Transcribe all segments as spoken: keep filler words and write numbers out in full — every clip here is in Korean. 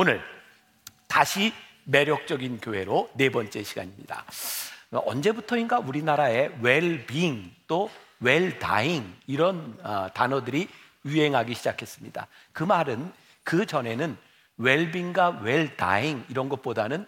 오늘 다시 매력적인 교회로 네 번째 시간입니다. 언제부터인가 우리나라에 well-being 또 well-dying 이런 단어들이 유행하기 시작했습니다. 그 말은 그 전에는 well-being과 well-dying 이런 것보다는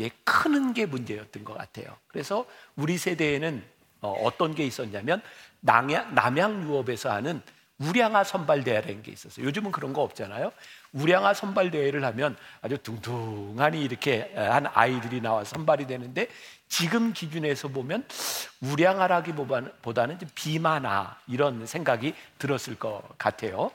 예, 크는 게 문제였던 것 같아요. 그래서 우리 세대에는 어떤 게 있었냐면 남양, 남양 유업에서 하는 우량아 선발대회라는 게 있었어요. 요즘은 그런 거 없잖아요. 우량아 선발대회를 하면 아주 둥둥하니 이렇게 한 아이들이 나와 선발이 되는데, 지금 기준에서 보면 우량아라기보다는 비만아 이런 생각이 들었을 것 같아요.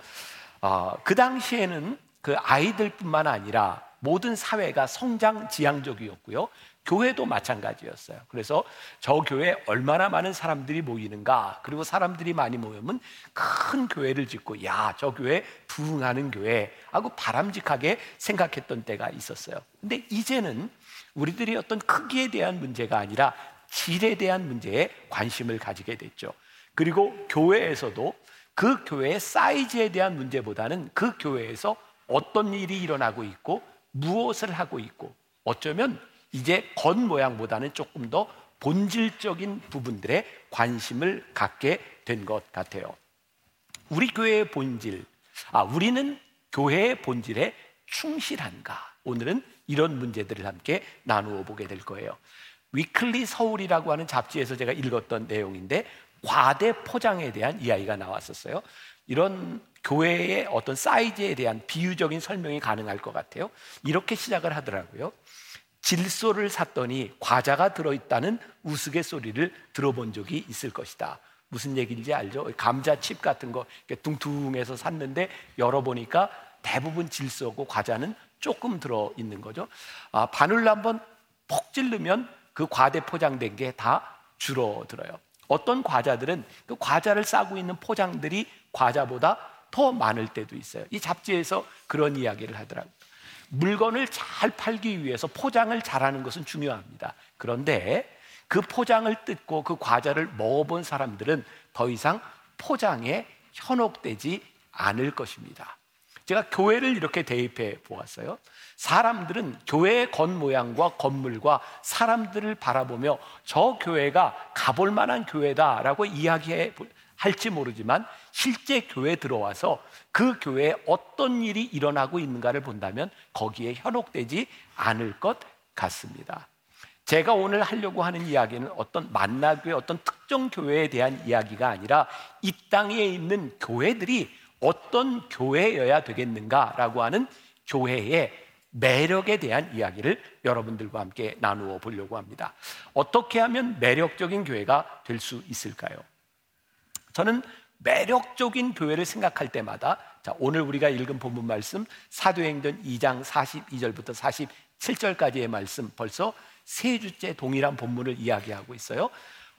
어, 그 당시에는 그 아이들뿐만 아니라 모든 사회가 성장 지향적이었고요, 교회도 마찬가지였어요. 그래서 저 교회에 얼마나 많은 사람들이 모이는가, 그리고 사람들이 많이 모이면 큰 교회를 짓고 야, 저 교회 부흥하는 교회 하고 바람직하게 생각했던 때가 있었어요. 근데 이제는 우리들이 어떤 크기에 대한 문제가 아니라 질에 대한 문제에 관심을 가지게 됐죠. 그리고 교회에서도 그 교회의 사이즈에 대한 문제보다는 그 교회에서 어떤 일이 일어나고 있고 무엇을 하고 있고, 어쩌면 이제 겉모양보다는 조금 더 본질적인 부분들에 관심을 갖게 된 것 같아요. 우리 교회의 본질, 아, 우리는 교회의 본질에 충실한가? 오늘은 이런 문제들을 함께 나누어 보게 될 거예요. 위클리 서울이라고 하는 잡지에서 제가 읽었던 내용인데, 과대 포장에 대한 이야기가 나왔었어요. 이런 교회의 어떤 사이즈에 대한 비유적인 설명이 가능할 것 같아요. 이렇게 시작을 하더라고요. 질소를 샀더니 과자가 들어있다는 우스갯소리를 들어본 적이 있을 것이다. 무슨 얘기인지 알죠? 감자칩 같은 거 이렇게 둥퉁해서 샀는데 열어보니까 대부분 질소고 과자는 조금 들어있는 거죠. 아, 바늘을 한번 폭 찌르면 그 과대 포장된 게 다 줄어들어요. 어떤 과자들은 그 과자를 싸고 있는 포장들이 과자보다 더 많을 때도 있어요. 이 잡지에서 그런 이야기를 하더라고요. 물건을 잘 팔기 위해서 포장을 잘하는 것은 중요합니다. 그런데 그 포장을 뜯고 그 과자를 먹어본 사람들은 더 이상 포장에 현혹되지 않을 것입니다. 제가 교회를 이렇게 대입해 보았어요. 사람들은 교회의 겉모양과 건물과 사람들을 바라보며 저 교회가 가볼 만한 교회다라고 이야기해 할지 모르지만, 실제 교회에 들어와서 그 교회에 어떤 일이 일어나고 있는가를 본다면 거기에 현혹되지 않을 것 같습니다. 제가 오늘 하려고 하는 이야기는 어떤 만나교회, 어떤 특정 교회에 대한 이야기가 아니라 이 땅에 있는 교회들이 어떤 교회여야 되겠는가라고 하는 교회의 매력에 대한 이야기를 여러분들과 함께 나누어 보려고 합니다. 어떻게 하면 매력적인 교회가 될 수 있을까요? 저는 매력적인 교회를 생각할 때마다, 자, 오늘 우리가 읽은 본문 말씀 사도행전 이 장 사십이 절부터 사십칠 절까지의 말씀, 벌써 세 주째 동일한 본문을 이야기하고 있어요.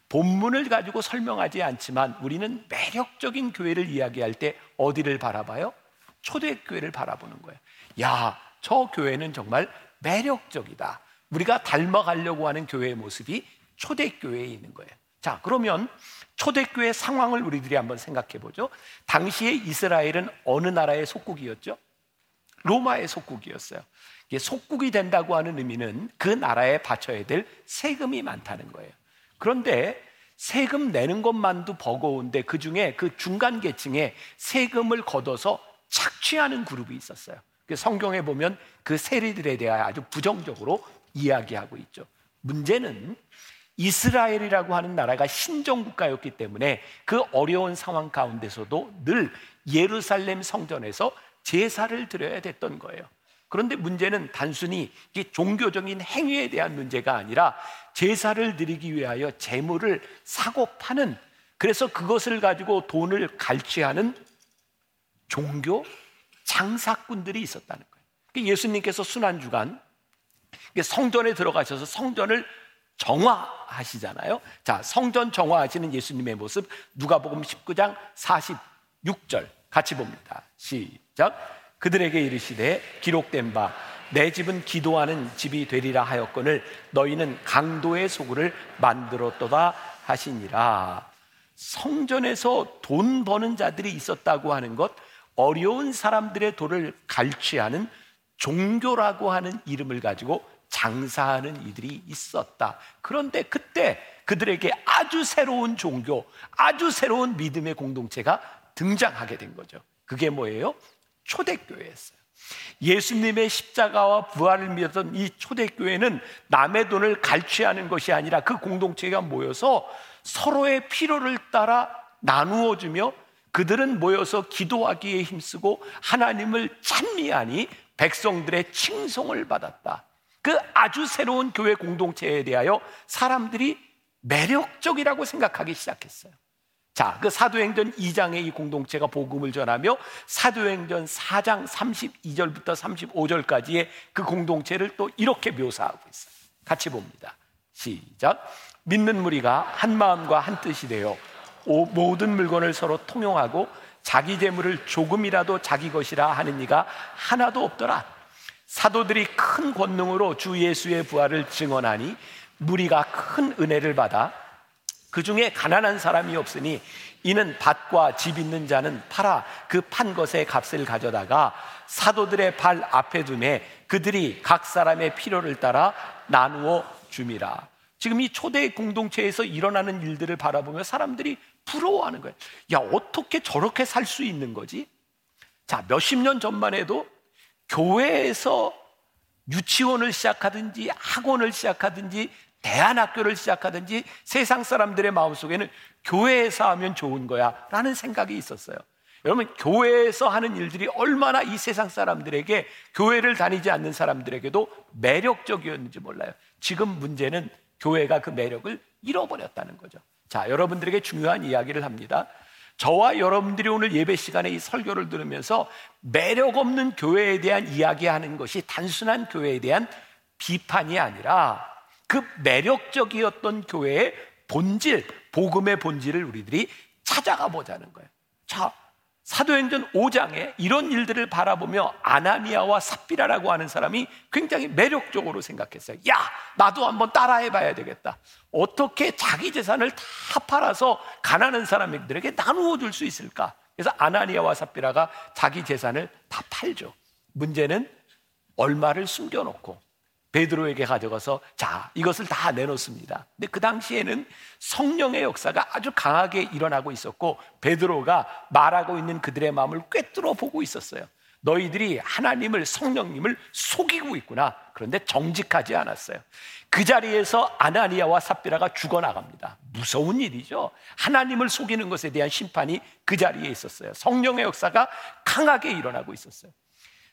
본문을 가지고 설명하지 않지만 우리는 매력적인 교회를 이야기할 때 어디를 바라봐요? 초대교회를 바라보는 거예요. 야, 저 교회는 정말 매력적이다. 우리가 닮아가려고 하는 교회의 모습이 초대교회에 있는 거예요. 자, 그러면 초대교회의 상황을 우리들이 한번 생각해 보죠. 당시에 이스라엘은 어느 나라의 속국이었죠? 로마의 속국이었어요. 속국이 된다고 하는 의미는 그 나라에 바쳐야 될 세금이 많다는 거예요. 그런데 세금 내는 것만도 버거운데 그 중에 그 중간 계층에 세금을 걷어서 착취하는 그룹이 있었어요. 성경에 보면 그 세리들에 대하여 아주 부정적으로 이야기하고 있죠. 문제는 이스라엘이라고 하는 나라가 신정국가였기 때문에 그 어려운 상황 가운데서도 늘 예루살렘 성전에서 제사를 드려야 됐던 거예요. 그런데 문제는 단순히 종교적인 행위에 대한 문제가 아니라 제사를 드리기 위하여 재물을 사고 파는, 그래서 그것을 가지고 돈을 갈취하는 종교 장사꾼들이 있었다는 거예요. 예수님께서 순환주간 성전에 들어가셔서 성전을 정화하시잖아요. 자, 성전 정화하시는 예수님의 모습, 누가복음 십구 장 사십육 절 같이 봅니다. 시작. 그들에게 이르시되 기록된 바 내 집은 기도하는 집이 되리라 하였거늘 너희는 강도의 소굴을 만들었도다 하시니라. 성전에서 돈 버는 자들이 있었다고 하는 것, 어려운 사람들의 돈을 갈취하는 종교라고 하는 이름을 가지고 장사하는 이들이 있었다. 그런데 그때 그들에게 아주 새로운 종교, 아주 새로운 믿음의 공동체가 등장하게 된 거죠. 그게 뭐예요? 초대교회였어요. 예수님의 십자가와 부활을 믿었던 이 초대교회는 남의 돈을 갈취하는 것이 아니라 그 공동체가 모여서 서로의 필요를 따라 나누어주며, 그들은 모여서 기도하기에 힘쓰고 하나님을 찬미하니 백성들의 칭송을 받았다. 그 아주 새로운 교회 공동체에 대하여 사람들이 매력적이라고 생각하기 시작했어요. 자, 그 사도행전 이 장의 이 공동체가 복음을 전하며 사도행전 사 장 삼십이 절부터 삼십오 절까지의 그 공동체를 또 이렇게 묘사하고 있어요. 같이 봅니다. 시작. 믿는 무리가 한 마음과 한 뜻이 되어 모든 물건을 서로 통용하고 자기 재물을 조금이라도 자기 것이라 하는 이가 하나도 없더라. 사도들이 큰 권능으로 주 예수의 부활을 증언하니 무리가 큰 은혜를 받아 그 중에 가난한 사람이 없으니, 이는 밭과 집 있는 자는 팔아 그 판 것의 값을 가져다가 사도들의 발 앞에 두매 그들이 각 사람의 필요를 따라 나누어 줌이라. 지금 이 초대 공동체에서 일어나는 일들을 바라보며 사람들이 부러워하는 거예요. 야, 어떻게 저렇게 살 수 있는 거지? 자, 몇십 년 전만 해도 교회에서 유치원을 시작하든지 학원을 시작하든지 대안학교를 시작하든지 세상 사람들의 마음속에는 교회에서 하면 좋은 거야 라는 생각이 있었어요. 여러분, 교회에서 하는 일들이 얼마나 이 세상 사람들에게, 교회를 다니지 않는 사람들에게도 매력적이었는지 몰라요. 지금 문제는 교회가 그 매력을 잃어버렸다는 거죠. 자, 여러분들에게 중요한 이야기를 합니다. 저와 여러분들이 오늘 예배 시간에 이 설교를 들으면서 매력 없는 교회에 대한 이야기하는 것이 단순한 교회에 대한 비판이 아니라 그 매력적이었던 교회의 본질, 복음의 본질을 우리들이 찾아가 보자는 거예요. 자, 사도행전 오 장에 이런 일들을 바라보며 아나니아와 삽비라라고 하는 사람이 굉장히 매력적으로 생각했어요. 야, 나도 한번 따라해봐야 되겠다. 어떻게 자기 재산을 다 팔아서 가난한 사람들에게 나누어 줄 수 있을까? 그래서 아나니아와 삽비라가 자기 재산을 다 팔죠. 문제는 얼마를 숨겨놓고 베드로에게 가져가서, 자, 이것을 다 내놓습니다. 근데 그 당시에는 성령의 역사가 아주 강하게 일어나고 있었고 베드로가 말하고 있는 그들의 마음을 꿰뚫어 보고 있었어요. 너희들이 하나님을, 성령님을 속이고 있구나. 그런데 정직하지 않았어요. 그 자리에서 아나니아와 삽비라가 죽어나갑니다. 무서운 일이죠. 하나님을 속이는 것에 대한 심판이 그 자리에 있었어요. 성령의 역사가 강하게 일어나고 있었어요.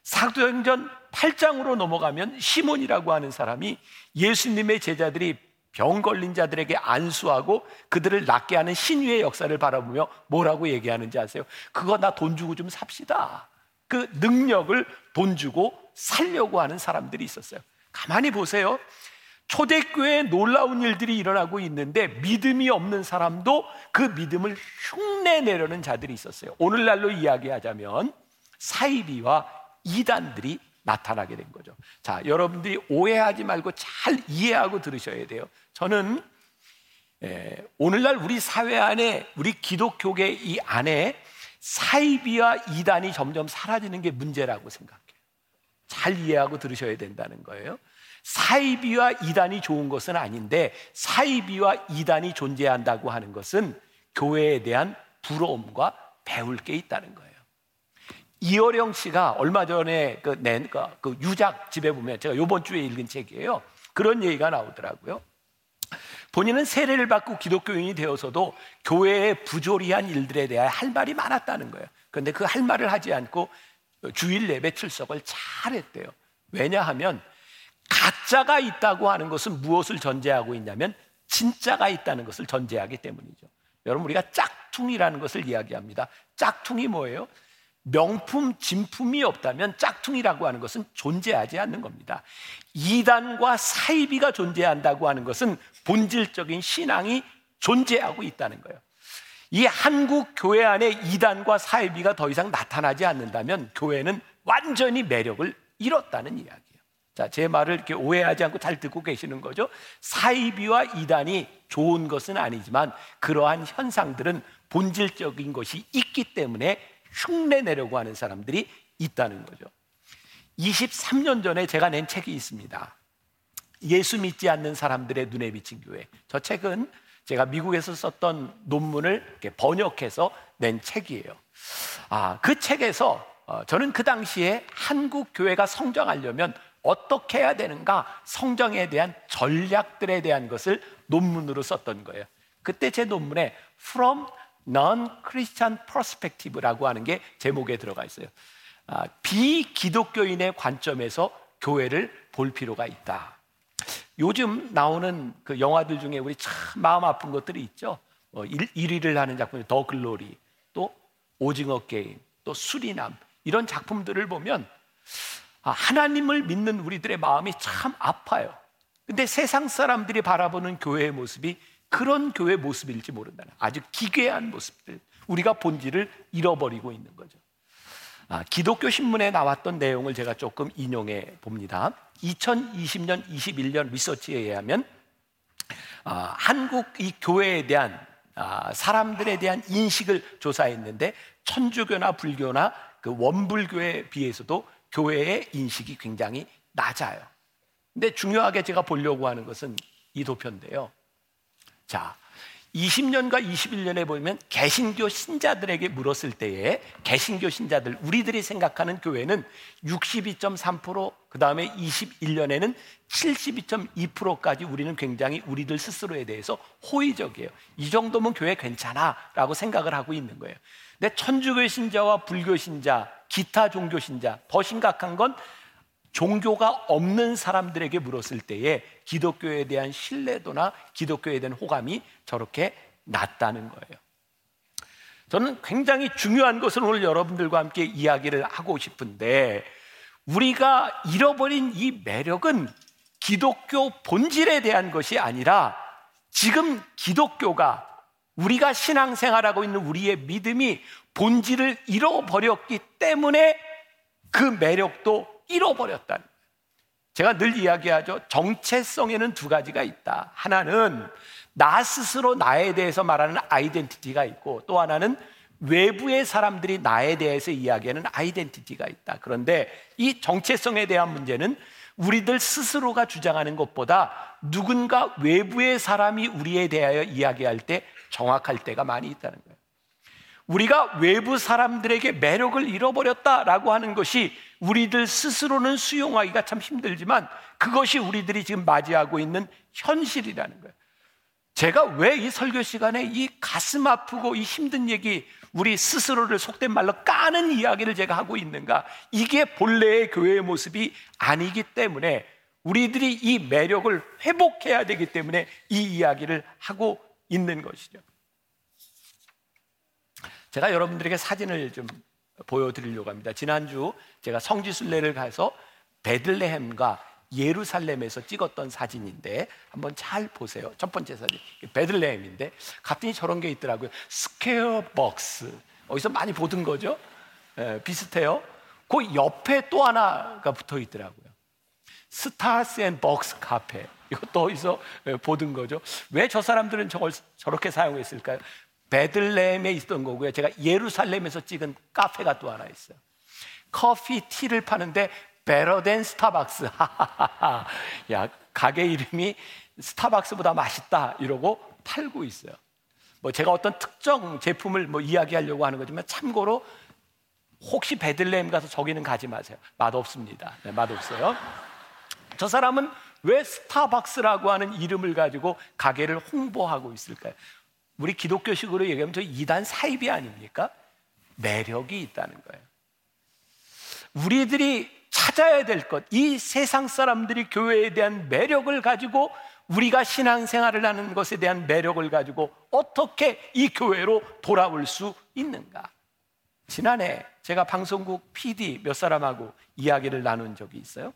사도행전 팔 장으로 넘어가면 시몬이라고 하는 사람이 예수님의 제자들이 병 걸린 자들에게 안수하고 그들을 낫게 하는 신유의 역사를 바라보며 뭐라고 얘기하는지 아세요? 그거 나 돈 주고 좀 삽시다. 그 능력을 돈 주고 살려고 하는 사람들이 있었어요. 가만히 보세요. 초대교회에 놀라운 일들이 일어나고 있는데 믿음이 없는 사람도 그 믿음을 흉내내려는 자들이 있었어요. 오늘날로 이야기하자면 사이비와 이단들이 나타나게 된 거죠. 자, 여러분들이 오해하지 말고 잘 이해하고 들으셔야 돼요. 저는 에, 오늘날 우리 사회 안에, 우리 기독교계 이 안에 사이비와 이단이 점점 사라지는 게 문제라고 생각해요. 잘 이해하고 들으셔야 된다는 거예요. 사이비와 이단이 좋은 것은 아닌데 사이비와 이단이 존재한다고 하는 것은 교회에 대한 부러움과 배울 게 있다는 거예요. 이어령 씨가 얼마 전에 그 낸 그 유작 집에 보면, 제가 이번 주에 읽은 책이에요. 그런 얘기가 나오더라고요. 본인은 세례를 받고 기독교인이 되어서도 교회의 부조리한 일들에 대해 할 말이 많았다는 거예요. 그런데 그 할 말을 하지 않고 주일 예배 출석을 잘했대요. 왜냐하면 가짜가 있다고 하는 것은 무엇을 전제하고 있냐면 진짜가 있다는 것을 전제하기 때문이죠. 여러분, 우리가 짝퉁이라는 것을 이야기합니다. 짝퉁이 뭐예요? 명품, 진품이 없다면 짝퉁이라고 하는 것은 존재하지 않는 겁니다. 이단과 사이비가 존재한다고 하는 것은 본질적인 신앙이 존재하고 있다는 거예요. 이 한국 교회 안에 이단과 사이비가 더 이상 나타나지 않는다면 교회는 완전히 매력을 잃었다는 이야기예요. 자, 제 말을 이렇게 오해하지 않고 잘 듣고 계시는 거죠. 사이비와 이단이 좋은 것은 아니지만 그러한 현상들은 본질적인 것이 있기 때문에 흉내내려고 하는 사람들이 있다는 거죠. 이십삼 년 전에 제가 낸 책이 있습니다. 예수 믿지 않는 사람들의 눈에 비친 교회. 저 책은 제가 미국에서 썼던 논문을 이렇게 번역해서 낸 책이에요. 아, 그 책에서 저는 그 당시에 한국 교회가 성장하려면 어떻게 해야 되는가, 성장에 대한 전략들에 대한 것을 논문으로 썼던 거예요. 그때 제 논문에 From Non-Christian Perspective라고 하는 게 제목에 들어가 있어요. 아, 비기독교인의 관점에서 교회를 볼 필요가 있다. 요즘 나오는 그 영화들 중에 우리 참 마음 아픈 것들이 있죠. 어, 일 위를 하는 작품, 더 글로리, 또 오징어 게임, 또 수리남, 이런 작품들을 보면 아, 하나님을 믿는 우리들의 마음이 참 아파요. 근데 세상 사람들이 바라보는 교회의 모습이 그런 교회의 모습일지 모른다는, 아주 기괴한 모습들, 우리가 본질을 잃어버리고 있는 거죠. 아, 기독교 신문에 나왔던 내용을 제가 조금 인용해 봅니다. 이천이십 년, 이십일 년 리서치에 의하면 아, 한국 이 교회에 대한 아, 사람들에 대한 인식을 조사했는데 천주교나 불교나 그 원불교에 비해서도 교회의 인식이 굉장히 낮아요. 근데 중요하게 제가 보려고 하는 것은 이 도표인데요. 자, 이십 년과 이십일 년에 보면 개신교 신자들에게 물었을 때에 개신교 신자들, 우리들이 생각하는 교회는 육십이 점 삼 퍼센트, 그 다음에 이십일 년에는 칠십이 점 이 퍼센트까지 우리는 굉장히 우리들 스스로에 대해서 호의적이에요. 이 정도면 교회 괜찮아 라고 생각을 하고 있는 거예요. 근데 천주교 신자와 불교 신자, 기타 종교 신자, 더 심각한 건 종교가 없는 사람들에게 물었을 때에 기독교에 대한 신뢰도나 기독교에 대한 호감이 저렇게 낮다는 거예요. 저는 굉장히 중요한 것을 오늘 여러분들과 함께 이야기를 하고 싶은데, 우리가 잃어버린 이 매력은 기독교 본질에 대한 것이 아니라 지금 기독교가, 우리가 신앙생활하고 있는 우리의 믿음이 본질을 잃어버렸기 때문에 그 매력도 잃어버렸다는 거예요. 제가 늘 이야기하죠. 정체성에는 두 가지가 있다. 하나는 나 스스로 나에 대해서 말하는 아이덴티티가 있고, 또 하나는 외부의 사람들이 나에 대해서 이야기하는 아이덴티티가 있다. 그런데 이 정체성에 대한 문제는 우리들 스스로가 주장하는 것보다 누군가 외부의 사람이 우리에 대하여 이야기할 때 정확할 때가 많이 있다는 거예요. 우리가 외부 사람들에게 매력을 잃어버렸다라고 하는 것이 우리들 스스로는 수용하기가 참 힘들지만 그것이 우리들이 지금 맞이하고 있는 현실이라는 거예요. 제가 왜 이 설교 시간에 이 가슴 아프고 이 힘든 얘기, 우리 스스로를 속된 말로 까는 이야기를 제가 하고 있는가? 이게 본래의 교회의 모습이 아니기 때문에, 우리들이 이 매력을 회복해야 되기 때문에 이 이야기를 하고 있는 것이죠. 제가 여러분들에게 사진을 좀 보여드리려고 합니다. 지난주 제가 성지순례를 가서 베들레헴과 예루살렘에서 찍었던 사진인데 한번 잘 보세요. 첫 번째 사진, 베들레헴인데 갑자기 저런 게 있더라고요. 스퀘어 박스, 어디서 많이 보던 거죠? 에, 비슷해요. 그 옆에 또 하나가 붙어 있더라고요. 스타스 앤 박스 카페, 이것도 어디서 보던 거죠? 왜 저 사람들은 저걸 저렇게 사용했을까요? 베들레헴에 있던 거고요. 제가 예루살렘에서 찍은 카페가 또 하나 있어요. 커피, 티를 파는데 better than 스타벅스. 야, 가게 이름이 스타벅스보다 맛있다 이러고 팔고 있어요. 뭐 제가 어떤 특정 제품을 뭐 이야기하려고 하는 거지만 참고로 혹시 베들레헴 가서 저기는 가지 마세요. 맛없습니다. 네, 맛없어요. 저 사람은 왜 스타벅스라고 하는 이름을 가지고 가게를 홍보하고 있을까요? 우리 기독교식으로 얘기하면 저 이단 사입이 아닙니까? 매력이 있다는 거예요. 우리들이 찾아야 될 것, 이 세상 사람들이 교회에 대한 매력을 가지고, 우리가 신앙생활을 하는 것에 대한 매력을 가지고 어떻게 이 교회로 돌아올 수 있는가. 지난해 제가 방송국 피디 몇 사람하고 이야기를 나눈 적이 있어요.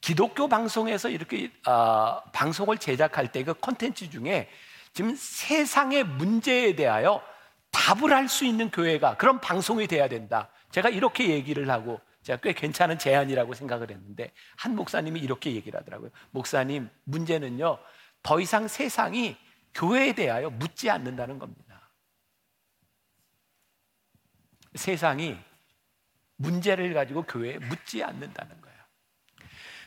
기독교 방송에서 이렇게 어, 방송을 제작할 때 그 콘텐츠 중에 지금 세상의 문제에 대하여 답을 할 수 있는 교회가, 그런 방송이 돼야 된다. 제가 이렇게 얘기를 하고 제가 꽤 괜찮은 제안이라고 생각을 했는데 한 목사님이 이렇게 얘기를 하더라고요. 목사님, 문제는요, 더 이상 세상이 교회에 대하여 묻지 않는다는 겁니다. 세상이 문제를 가지고 교회에 묻지 않는다는 거예요.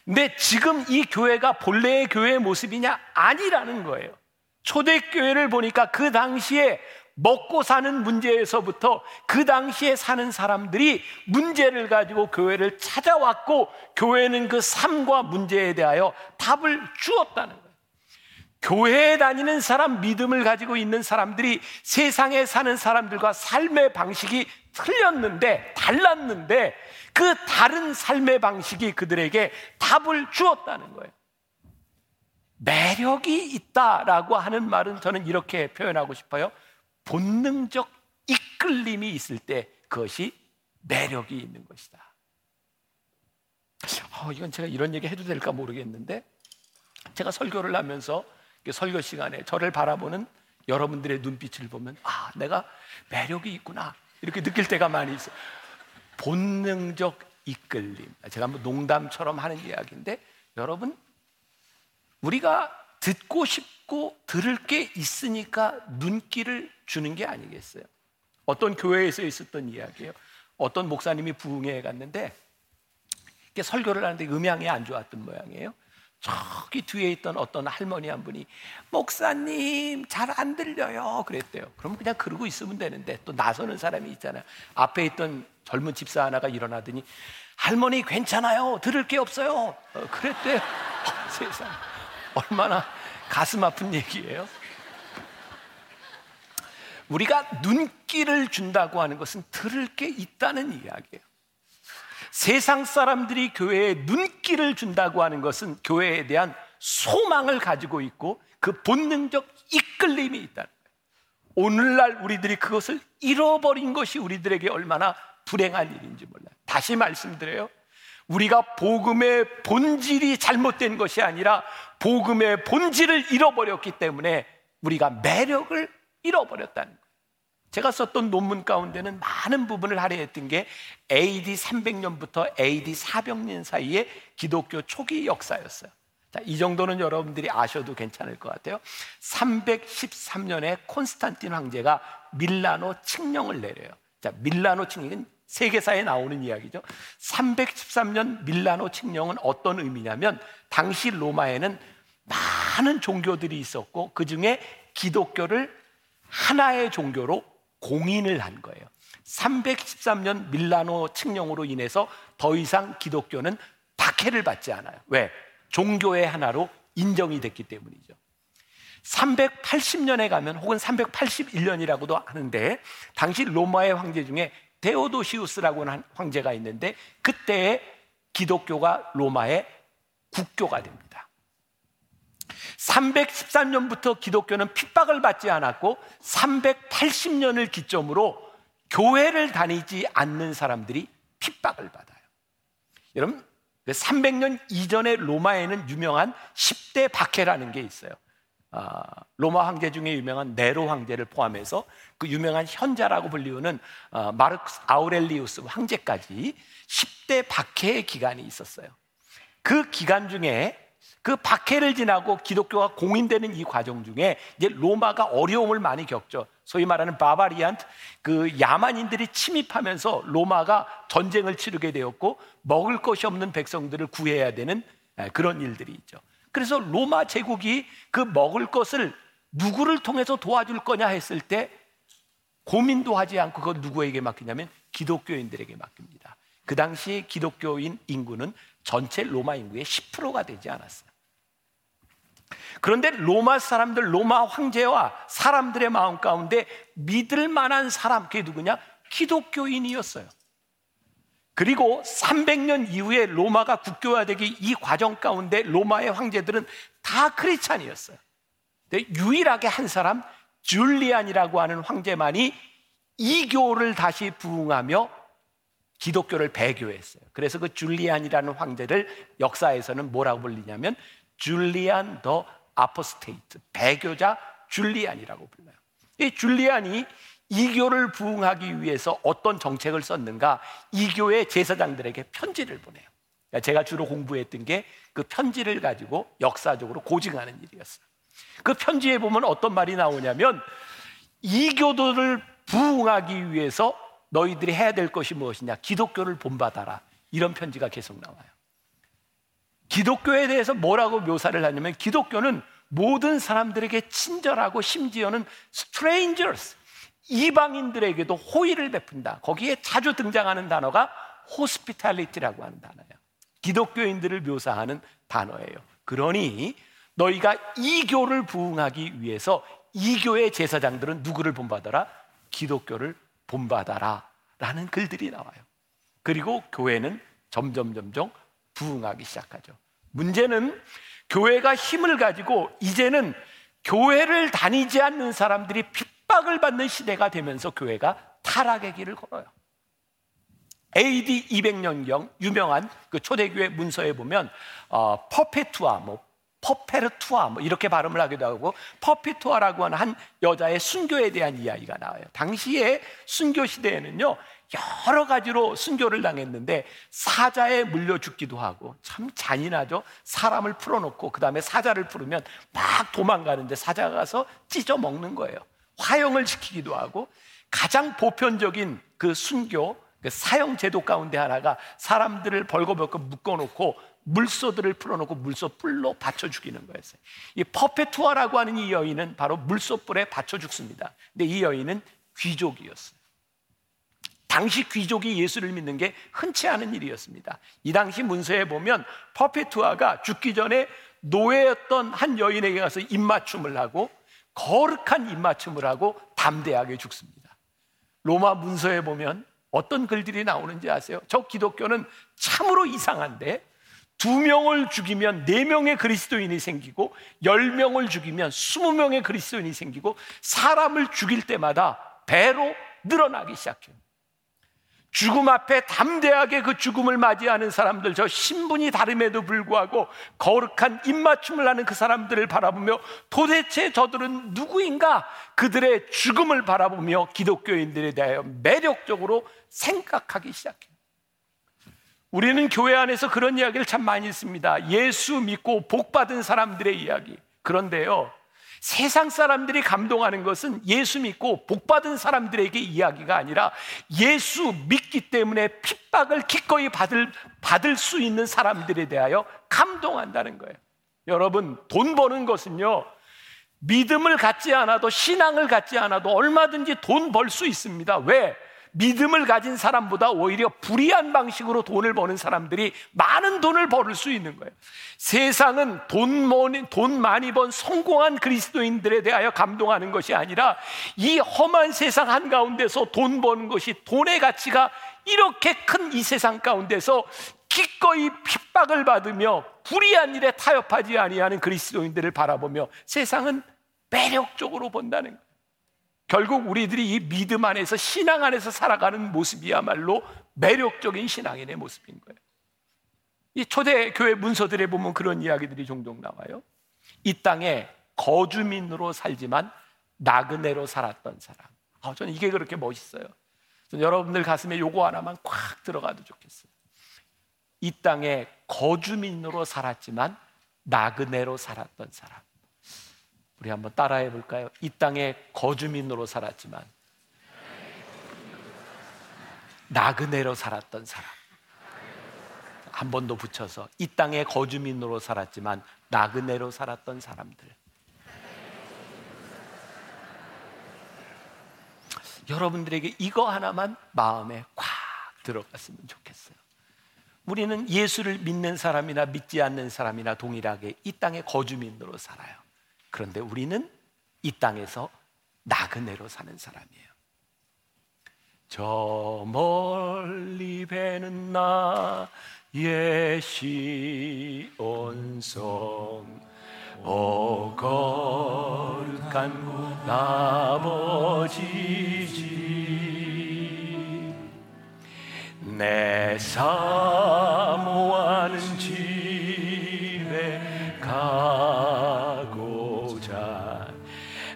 근데 지금 이 교회가 본래의 교회의 모습이냐? 아니라는 거예요. 초대교회를 보니까 그 당시에 먹고 사는 문제에서부터 그 당시에 사는 사람들이 문제를 가지고 교회를 찾아왔고, 교회는 그 삶과 문제에 대하여 답을 주었다는 거예요. 교회에 다니는 사람, 믿음을 가지고 있는 사람들이 세상에 사는 사람들과 삶의 방식이 틀렸는데, 달랐는데, 그 다른 삶의 방식이 그들에게 답을 주었다는 거예요. 매력이 있다라고 하는 말은 저는 이렇게 표현하고 싶어요. 본능적 이끌림이 있을 때 그것이 매력이 있는 것이다. 어, 이건 제가 이런 얘기 해도 될까 모르겠는데, 제가 설교를 하면서 설교 시간에 저를 바라보는 여러분들의 눈빛을 보면, 아, 내가 매력이 있구나, 이렇게 느낄 때가 많이 있어요. 본능적 이끌림. 제가 한번 농담처럼 하는 이야기인데, 여러분, 우리가 듣고 싶고 들을 게 있으니까 눈길을 주는 게 아니겠어요? 어떤 교회에서 있었던 이야기예요. 어떤 목사님이 부흥회에 갔는데 이렇게 설교를 하는데 음향이 안 좋았던 모양이에요. 저기 뒤에 있던 어떤 할머니 한 분이 목사님 잘 안 들려요 그랬대요. 그럼 그냥 그러고 있으면 되는데, 또 나서는 사람이 있잖아요. 앞에 있던 젊은 집사 하나가 일어나더니, 할머니 괜찮아요, 들을 게 없어요, 어, 그랬대요. 어, 세상에, 얼마나 가슴 아픈 얘기예요. 우리가 눈길을 준다고 하는 것은 들을 게 있다는 이야기예요. 세상 사람들이 교회에 눈길을 준다고 하는 것은 교회에 대한 소망을 가지고 있고 그 본능적 이끌림이 있다는 거예요. 오늘날 우리들이 그것을 잃어버린 것이 우리들에게 얼마나 불행한 일인지 몰라요. 다시 말씀드려요. 우리가 복음의 본질이 잘못된 것이 아니라 복음의 본질을 잃어버렸기 때문에 우리가 매력을 잃어버렸다는 거예요. 제가 썼던 논문 가운데는 많은 부분을 할애했던 게 에이디 삼백 년부터 에이디 사백 년 사이의 기독교 초기 역사였어요. 자, 이 정도는 여러분들이 아셔도 괜찮을 것 같아요. 삼백십삼 년에 콘스탄틴 황제가 밀라노 칙령을 내려요. 자, 밀라노 칙령은 세계사에 나오는 이야기죠. 삼백십삼 년 밀라노 칙령은 어떤 의미냐면, 당시 로마에는 많은 종교들이 있었고 그 중에 기독교를 하나의 종교로 공인을 한 거예요. 삼백십삼 년 밀라노 칙령으로 인해서 더 이상 기독교는 박해를 받지 않아요. 왜? 종교의 하나로 인정이 됐기 때문이죠. 삼백팔십 년에 가면, 혹은 삼백팔십일 년이라고도 하는데, 당시 로마의 황제 중에 데오도시우스라고 하는 황제가 있는데 그때에 기독교가 로마의 국교가 됩니다. 삼백십삼 년부터 기독교는 핍박을 받지 않았고 삼백팔십 년을 기점으로 교회를 다니지 않는 사람들이 핍박을 받아요. 여러분, 삼백 년 이전에 로마에는 유명한 십 대 박해라는 게 있어요. 아, 로마 황제 중에 유명한 네로 황제를 포함해서 그 유명한 현자라고 불리우는 아, 마르쿠스 아우렐리우스 황제까지 십 대 박해의 기간이 있었어요. 그 기간 중에 그 박해를 지나고 기독교가 공인되는 이 과정 중에 이제 로마가 어려움을 많이 겪죠. 소위 말하는 바바리안, 그 야만인들이 침입하면서 로마가 전쟁을 치르게 되었고 먹을 것이 없는 백성들을 구해야 되는 그런 일들이 있죠. 그래서 로마 제국이 그 먹을 것을 누구를 통해서 도와줄 거냐 했을 때 고민도 하지 않고 그걸 누구에게 맡기냐면 기독교인들에게 맡깁니다. 그 당시 기독교인 인구는 전체 로마 인구의 십 퍼센트가 되지 않았어요. 그런데 로마 사람들, 로마 황제와 사람들의 마음 가운데 믿을 만한 사람, 그게 누구냐? 기독교인이었어요. 그리고 삼백 년 이후에 로마가 국교화되기 이 과정 가운데 로마의 황제들은 다 크리스찬이었어요. 근데 유일하게 한 사람, 줄리안이라고 하는 황제만이 이교를 다시 부흥하며 기독교를 배교했어요. 그래서 그 줄리안이라는 황제를 역사에서는 뭐라고 불리냐면 줄리안 더 아포스테이트, 배교자 줄리안이라고 불러요. 이 줄리안이 이교를 부흥하기 위해서 어떤 정책을 썼는가? 이교의 제사장들에게 편지를 보내요. 제가 주로 공부했던 게 그 편지를 가지고 역사적으로 고증하는 일이었어요. 그 편지에 보면 어떤 말이 나오냐면, 이교도를 부흥하기 위해서 너희들이 해야 될 것이 무엇이냐? 기독교를 본받아라. 이런 편지가 계속 나와요. 기독교에 대해서 뭐라고 묘사를 하냐면, 기독교는 모든 사람들에게 친절하고 심지어는 strangers, 이방인들에게도 호의를 베푼다. 거기에 자주 등장하는 단어가 hospitality라고 하는 단어예요. 기독교인들을 묘사하는 단어예요. 그러니 너희가 이교를 부흥하기 위해서 이교의 제사장들은 누구를 본받아라? 기독교를 본받아라 라는 글들이 나와요. 그리고 교회는 점점 점점 부흥하기 시작하죠. 문제는 교회가 힘을 가지고 이제는 교회를 다니지 않는 사람들이 핍박을 받는 시대가 되면서 교회가 타락의 길을 걸어요. 에이디 이백 년경 유명한 그 초대교회 문서에 보면 어, 퍼페투아, 뭐 퍼페르투아 뭐 이렇게 발음을 하기도 하고, 퍼페투아라고 하는 한 여자의 순교에 대한 이야기가 나와요. 당시에 순교 시대에는요, 여러 가지로 순교를 당했는데 사자에 물려 죽기도 하고, 참 잔인하죠. 사람을 풀어놓고 그 다음에 사자를 풀으면 막 도망가는데 사자가 가서 찢어 먹는 거예요. 화형을 시키기도 하고, 가장 보편적인 그 순교, 그 사형 제도 가운데 하나가 사람들을 벌거벗고 묶어놓고 물소들을 풀어놓고 물소뿔로 받쳐 죽이는 거였어요. 이 퍼페투아라고 하는 이 여인은 바로 물소뿔에 받쳐 죽습니다. 근데 이 여인은 귀족이었어요. 당시 귀족이 예수를 믿는 게 흔치 않은 일이었습니다. 이 당시 문서에 보면 퍼페투아가 죽기 전에 노예였던 한 여인에게 가서 입맞춤을 하고, 거룩한 입맞춤을 하고 담대하게 죽습니다. 로마 문서에 보면 어떤 글들이 나오는지 아세요? 저 기독교는 참으로 이상한데, 두 명을 죽이면 네 명의 그리스도인이 생기고, 열 명을 죽이면 스무 명의 그리스도인이 생기고, 사람을 죽일 때마다 배로 늘어나기 시작해요. 죽음 앞에 담대하게 그 죽음을 맞이하는 사람들, 저 신분이 다름에도 불구하고 거룩한 입맞춤을 하는 그 사람들을 바라보며, 도대체 저들은 누구인가? 그들의 죽음을 바라보며 기독교인들에 대하여 매력적으로 생각하기 시작해요. 우리는 교회 안에서 그런 이야기를 참 많이 씁니다. 예수 믿고 복받은 사람들의 이야기. 그런데요, 세상 사람들이 감동하는 것은 예수 믿고 복받은 사람들에게 이야기가 아니라, 예수 믿기 때문에 핍박을 기꺼이 받을, 받을 수 있는 사람들에 대하여 감동한다는 거예요. 여러분, 돈 버는 것은요, 믿음을 갖지 않아도, 신앙을 갖지 않아도 얼마든지 돈 벌 수 있습니다. 왜? 믿음을 가진 사람보다 오히려 불의한 방식으로 돈을 버는 사람들이 많은 돈을 벌을 수 있는 거예요. 세상은 돈 많이, 돈 많이 번 성공한 그리스도인들에 대하여 감동하는 것이 아니라, 이 험한 세상 한가운데서 돈 버는 것이, 돈의 가치가 이렇게 큰 이 세상 가운데서 기꺼이 핍박을 받으며 불의한 일에 타협하지 아니하는 그리스도인들을 바라보며 세상은 매력적으로 본다는 거예요. 결국 우리들이 이 믿음 안에서, 신앙 안에서 살아가는 모습이야말로 매력적인 신앙인의 모습인 거예요. 이 초대교회 문서들에 보면 그런 이야기들이 종종 나와요. 이 땅에 거주민으로 살지만 나그네로 살았던 사람. 아, 저는 이게 그렇게 멋있어요. 여러분들 가슴에 요거 하나만 콱 들어가도 좋겠어요. 이 땅에 거주민으로 살았지만 나그네로 살았던 사람. 우리 한번 따라해 볼까요? 이 땅에 거주민으로 살았지만 나그네로 살았던 사람. 한 번 더 붙여서, 이 땅에 거주민으로 살았지만 나그네로 살았던 사람들. 여러분들에게 이거 하나만 마음에 꽉 들어갔으면 좋겠어요. 우리는 예수를 믿는 사람이나 믿지 않는 사람이나 동일하게 이 땅에 거주민으로 살아요. 그런데 우리는 이 땅에서 나그네로 사는 사람이에요. 저 멀리 배는 나의 시온성, 오 거룩한 군 아버지지, 내 사모하는 집에 가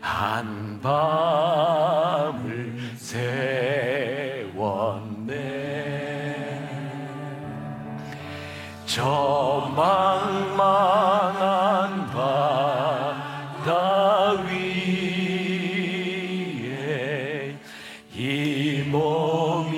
한 밤을 세웠네. 저 망망한 바다 위에 이 몸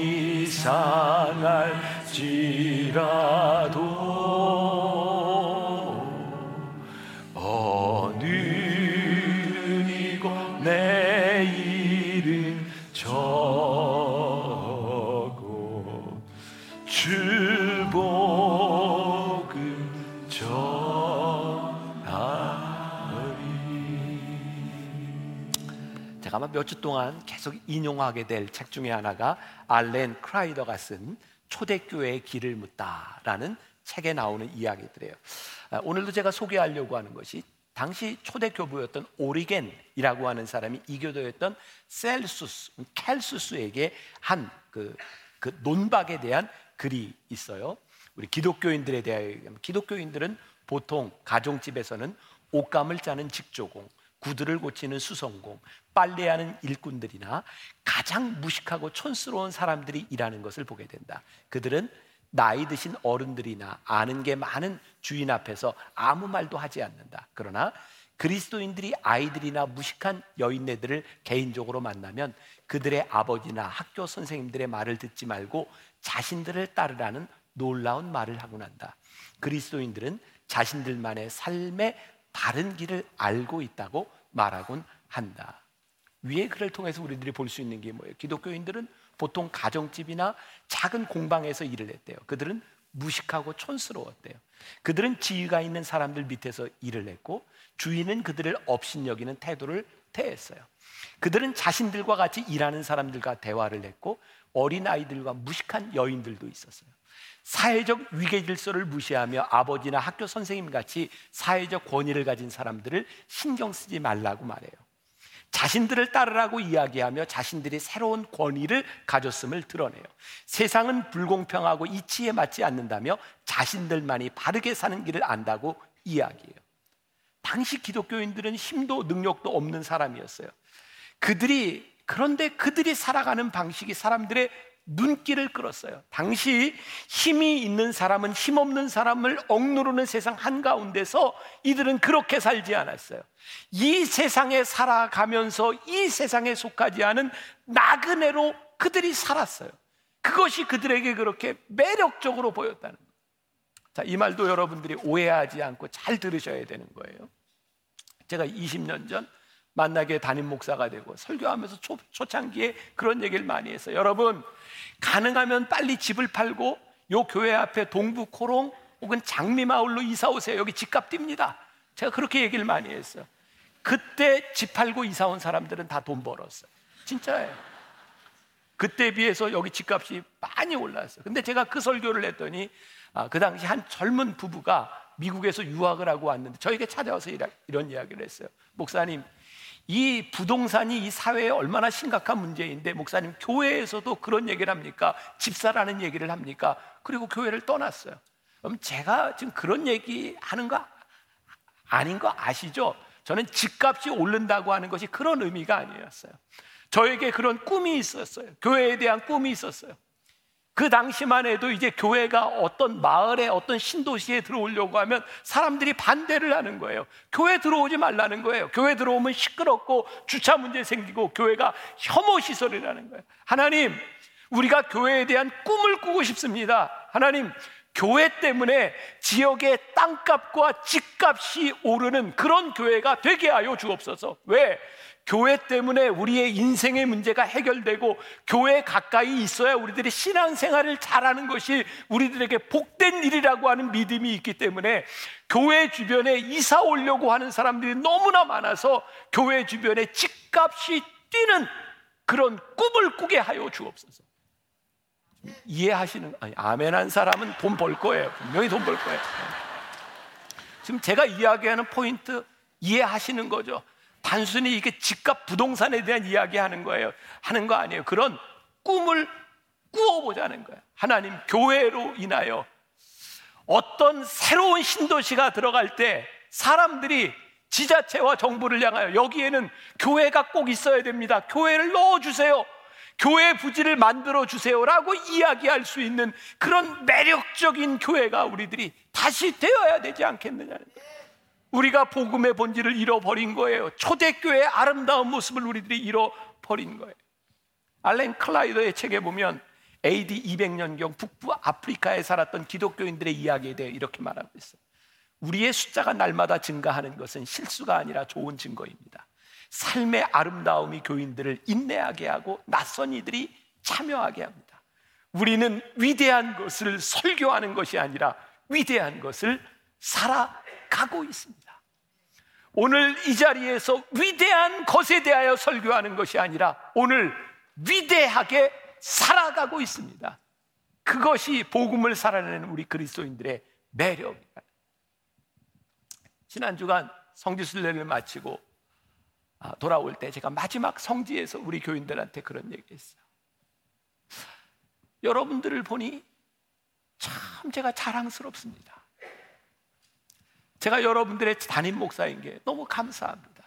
제가 아마 몇 주 동안 계속 인용하게 될 책 중에 하나가 알렌 크라이더가 쓴 초대교회의 길을 묻다라는 책에 나오는 이야기들이에요. 오늘도 제가 소개하려고 하는 것이 당시 초대 교부였던 오리겐이라고 하는 사람이 이교도였던 셀수스, 셀수스에게 한 그 그 논박에 대한 글이 있어요. 우리 기독교인들에 대한, 기독교인들은 보통 가정집에서는 옷감을 짜는 직조공, 구두를 고치는 수선공, 빨래하는 일꾼들이나 가장 무식하고 촌스러운 사람들이 일하는 것을 보게 된다. 그들은 나이 드신 어른들이나 아는 게 많은 주인 앞에서 아무 말도 하지 않는다. 그러나 그리스도인들이 아이들이나 무식한 여인네들을 개인적으로 만나면 그들의 아버지나 학교 선생님들의 말을 듣지 말고 자신들을 따르라는 놀라운 말을 하곤 한다. 그리스도인들은 자신들만의 삶의 바른 길을 알고 있다고 말하곤 한다. 위의 글을 통해서 우리들이 볼 수 있는 게 뭐예요? 기독교인들은 보통 가정집이나 작은 공방에서 일을 했대요. 그들은 무식하고 촌스러웠대요. 그들은 지위가 있는 사람들 밑에서 일을 했고 주인은 그들을 업신여기는 태도를 태했어요. 그들은 자신들과 같이 일하는 사람들과 대화를 했고 어린아이들과 무식한 여인들도 있었어요. 사회적 위계질서를 무시하며 아버지나 학교 선생님같이 사회적 권위를 가진 사람들을 신경 쓰지 말라고 말해요. 자신들을 따르라고 이야기하며 자신들이 새로운 권위를 가졌음을 드러내요. 세상은 불공평하고 이치에 맞지 않는다며 자신들만이 바르게 사는 길을 안다고 이야기해요. 당시 기독교인들은 힘도 능력도 없는 사람이었어요. 그들이, 그런데 그들이 살아가는 방식이 사람들의 눈길을 끌었어요. 당시 힘이 있는 사람은 힘없는 사람을 억누르는 세상 한가운데서 이들은 그렇게 살지 않았어요. 이 세상에 살아가면서 이 세상에 속하지 않은 나그네로 그들이 살았어요. 그것이 그들에게 그렇게 매력적으로 보였다는 거예요. 자, 이 말도 여러분들이 오해하지 않고 잘 들으셔야 되는 거예요. 제가 이십 년 전 만나게 담임 목사가 되고 설교하면서 초, 초창기에 그런 얘기를 많이 했어요. 여러분, 가능하면 빨리 집을 팔고 요 교회 앞에 동부 코롱 혹은 장미마을로 이사 오세요. 여기 집값 뜁니다. 제가 그렇게 얘기를 많이 했어요. 그때 집 팔고 이사 온 사람들은 다 돈 벌었어요. 진짜예요. 그때 비해서 여기 집값이 많이 올랐어요. 근데 제가 그 설교를 했더니 아, 그 당시 한 젊은 부부가 미국에서 유학을 하고 왔는데 저에게 찾아와서 이런 이야기를 했어요. 목사님, 이 부동산이 이 사회에 얼마나 심각한 문제인데 목사님 교회에서도 그런 얘기를 합니까? 집사라는 얘기를 합니까? 그리고 교회를 떠났어요. 그럼 제가 지금 그런 얘기 하는 거 아닌 거 아시죠? 저는 집값이 오른다고 하는 것이 그런 의미가 아니었어요. 저에게 그런 꿈이 있었어요. 교회에 대한 꿈이 있었어요. 그 당시만 해도 이제 교회가 어떤 마을에 어떤 신도시에 들어오려고 하면 사람들이 반대를 하는 거예요. 교회 들어오지 말라는 거예요. 교회 들어오면 시끄럽고 주차 문제 생기고 교회가 혐오시설이라는 거예요. 하나님, 우리가 교회에 대한 꿈을 꾸고 싶습니다. 하나님, 교회 때문에 지역의 땅값과 집값이 오르는 그런 교회가 되게 하여 주옵소서. 왜? 교회 때문에 우리의 인생의 문제가 해결되고 교회에 가까이 있어야 우리들이 신앙생활을 잘하는 것이 우리들에게 복된 일이라고 하는 믿음이 있기 때문에 교회 주변에 이사 오려고 하는 사람들이 너무나 많아서 교회 주변에 집값이 뛰는 그런 꿈을 꾸게 하여 주옵소서. 이해하시는, 아니, 아멘한 사람은 돈 벌 거예요. 분명히 돈 벌 거예요. 지금 제가 이야기하는 포인트 이해하시는 거죠? 단순히 이게 집값 부동산에 대한 이야기하는 거예요. 하는 거 아니에요. 그런 꿈을 꾸어보자는 거예요. 하나님, 교회로 인하여 어떤 새로운 신도시가 들어갈 때 사람들이 지자체와 정부를 향하여 여기에는 교회가 꼭 있어야 됩니다. 교회를 넣어주세요. 교회 부지를 만들어주세요라고 이야기할 수 있는 그런 매력적인 교회가 우리들이 다시 되어야 되지 않겠느냐는 거예요. 우리가 복음의 본질을 잃어버린 거예요. 초대교회의 아름다운 모습을 우리들이 잃어버린 거예요. 알렌 클라이더의 책에 보면 에이디 이백 년경 북부 아프리카에 살았던 기독교인들의 이야기에 대해 이렇게 말하고 있어요. 우리의 숫자가 날마다 증가하는 것은 실수가 아니라 좋은 증거입니다. 삶의 아름다움이 교인들을 인내하게 하고 낯선 이들이 참여하게 합니다. 우리는 위대한 것을 설교하는 것이 아니라 위대한 것을 살아가고 있습니다. 오늘 이 자리에서 위대한 것에 대하여 설교하는 것이 아니라 오늘 위대하게 살아가고 있습니다. 그것이 복음을 살아내는 우리 그리스도인들의 매력입니다. 지난 주간 성지 순례를 마치고 돌아올 때 제가 마지막 성지에서 우리 교인들한테 그런 얘기했어요. 여러분들을 보니 참 제가 자랑스럽습니다. 제가 여러분들의 담임 목사인 게 너무 감사합니다.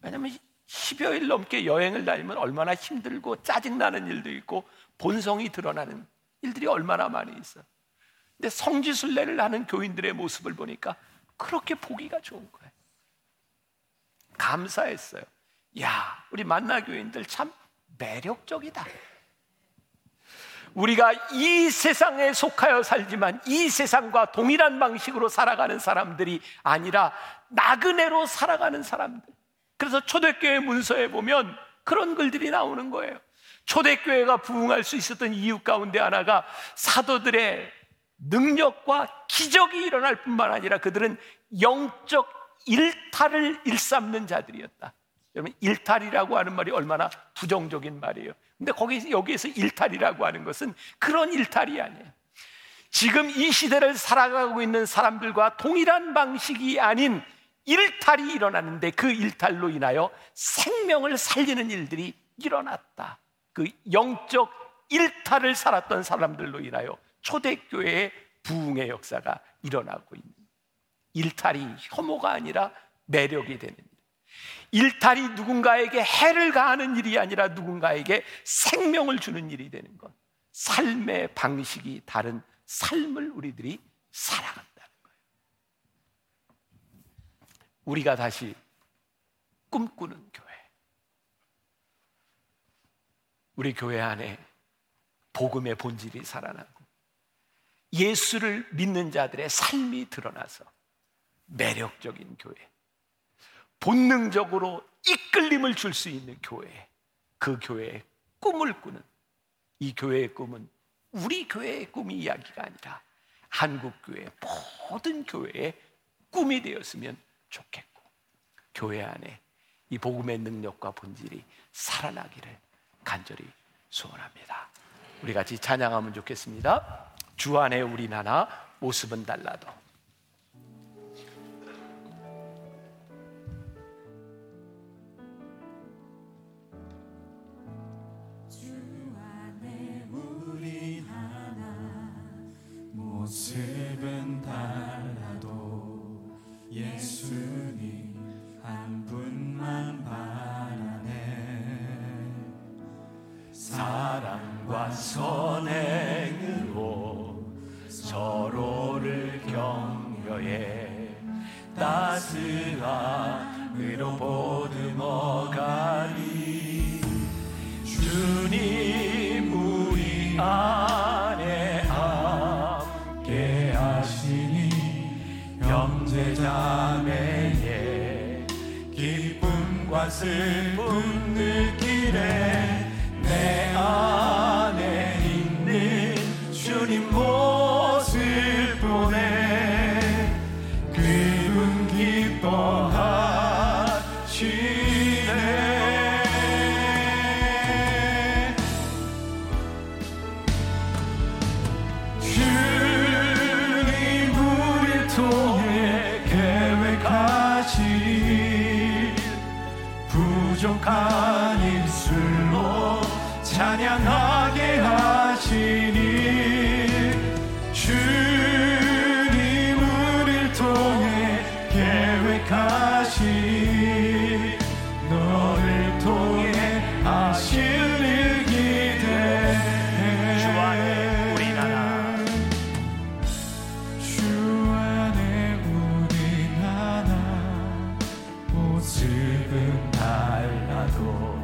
왜냐하면 십여일 넘게 여행을 다니면 얼마나 힘들고 짜증나는 일도 있고 본성이 드러나는 일들이 얼마나 많이 있어요. 근데 성지순례를 하는 교인들의 모습을 보니까 그렇게 보기가 좋은 거예요. 감사했어요. 야, 우리 만나 교인들 참 매력적이다. 우리가 이 세상에 속하여 살지만 이 세상과 동일한 방식으로 살아가는 사람들이 아니라 나그네로 살아가는 사람들. 그래서 초대교회 문서에 보면 그런 글들이 나오는 거예요. 초대교회가 부흥할 수 있었던 이유 가운데 하나가 사도들의 능력과 기적이 일어날 뿐만 아니라 그들은 영적 일탈을 일삼는 자들이었다. 여러분, 일탈이라고 하는 말이 얼마나 부정적인 말이에요. 근데 거기서 여기에서 일탈이라고 하는 것은 그런 일탈이 아니에요. 지금 이 시대를 살아가고 있는 사람들과 동일한 방식이 아닌 일탈이 일어났는데 그 일탈로 인하여 생명을 살리는 일들이 일어났다. 그 영적 일탈을 살았던 사람들로 인하여 초대교회의 부흥의 역사가 일어나고 있는, 일탈이 혐오가 아니라 매력이 되는, 일탈이 누군가에게 해를 가하는 일이 아니라 누군가에게 생명을 주는 일이 되는 것, 삶의 방식이 다른 삶을 우리들이 살아간다는 거예요. 우리가 다시 꿈꾸는 교회, 우리 교회 안에 복음의 본질이 살아나고 예수를 믿는 자들의 삶이 드러나서 매력적인 교회, 본능적으로 이끌림을 줄 수 있는 교회, 그 교회의 꿈을 꾸는, 이 교회의 꿈은 우리 교회의 꿈이 이야기가 아니라 한국교회 모든 교회의 꿈이 되었으면 좋겠고, 교회 안에 이 복음의 능력과 본질이 살아나기를 간절히 소원합니다. 우리 같이 찬양하면 좋겠습니다. 주 안에 우린 하나, 모습은 달라도. 모습은 달라도 예수님 한 분만 바라네. 사랑과 선행으로 서로를 격려해 따스함으로 보듬어가리. 주님 우리 안에 자매의 기쁨과 슬픔 느끼네. 내 안에 있는 주님 모습 보네. 그분 기뻐하시네. 주님 우릴 통해 부족한 입술로 찬양하게 하시니. 주님 우릴 통해 계획하시니 너를 통해 하실 일 기대해. 주 안에 우리 나라, 주 안에 우리 나라, 모습은 달라도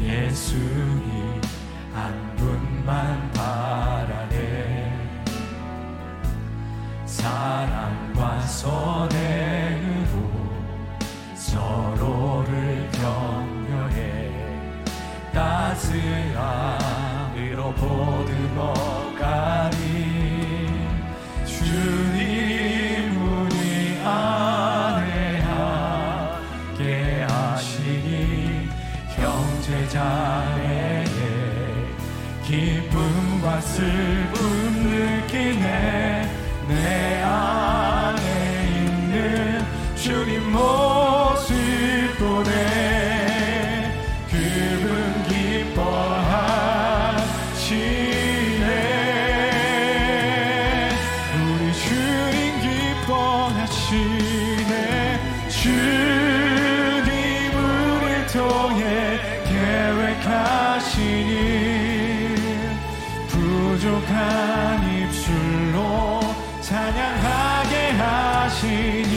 예수님 슬픔 느끼네. 내 안에 있는 주님 모습 보네. 그분 기뻐하시네. 우리 주님 기뻐하시네. 주님 우리 통해 계획하시니 부족한 입술로 찬양하게 하시니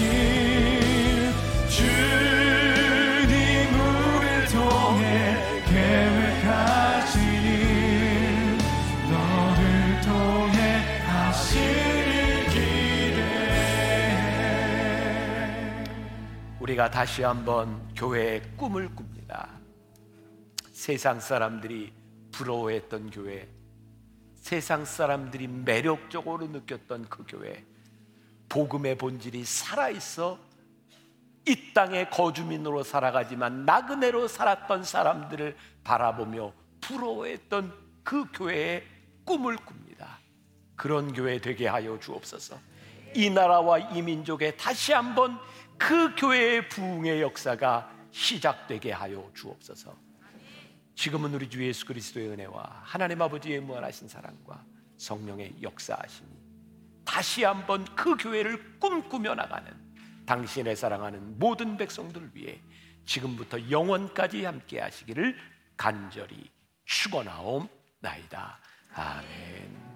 주님 우릴 통해 계획하시니 너를 통해 하시길 기대해. 우리가 다시 한번 교회의 꿈을 꿉니다. 세상 사람들이 부러워했던 교회, 세상 사람들이 매력적으로 느꼈던 그 교회, 복음의 본질이 살아있어 이 땅의 거주민으로 살아가지만 나그네로 살았던 사람들을 바라보며 부러워했던 그 교회의 꿈을 꿉니다. 그런 교회 되게 하여 주옵소서. 이 나라와 이 민족에 다시 한번 그 교회의 부흥의 역사가 시작되게 하여 주옵소서. 지금은 우리 주 예수 그리스도의 은혜와 하나님 아버지의 무한하신 사랑과 성령의 역사하심이 다시 한번 그 교회를 꿈꾸며 나가는 당신의 사랑하는 모든 백성들 위해 지금부터 영원까지 함께 하시기를 간절히 축원하옵나이다. 아멘.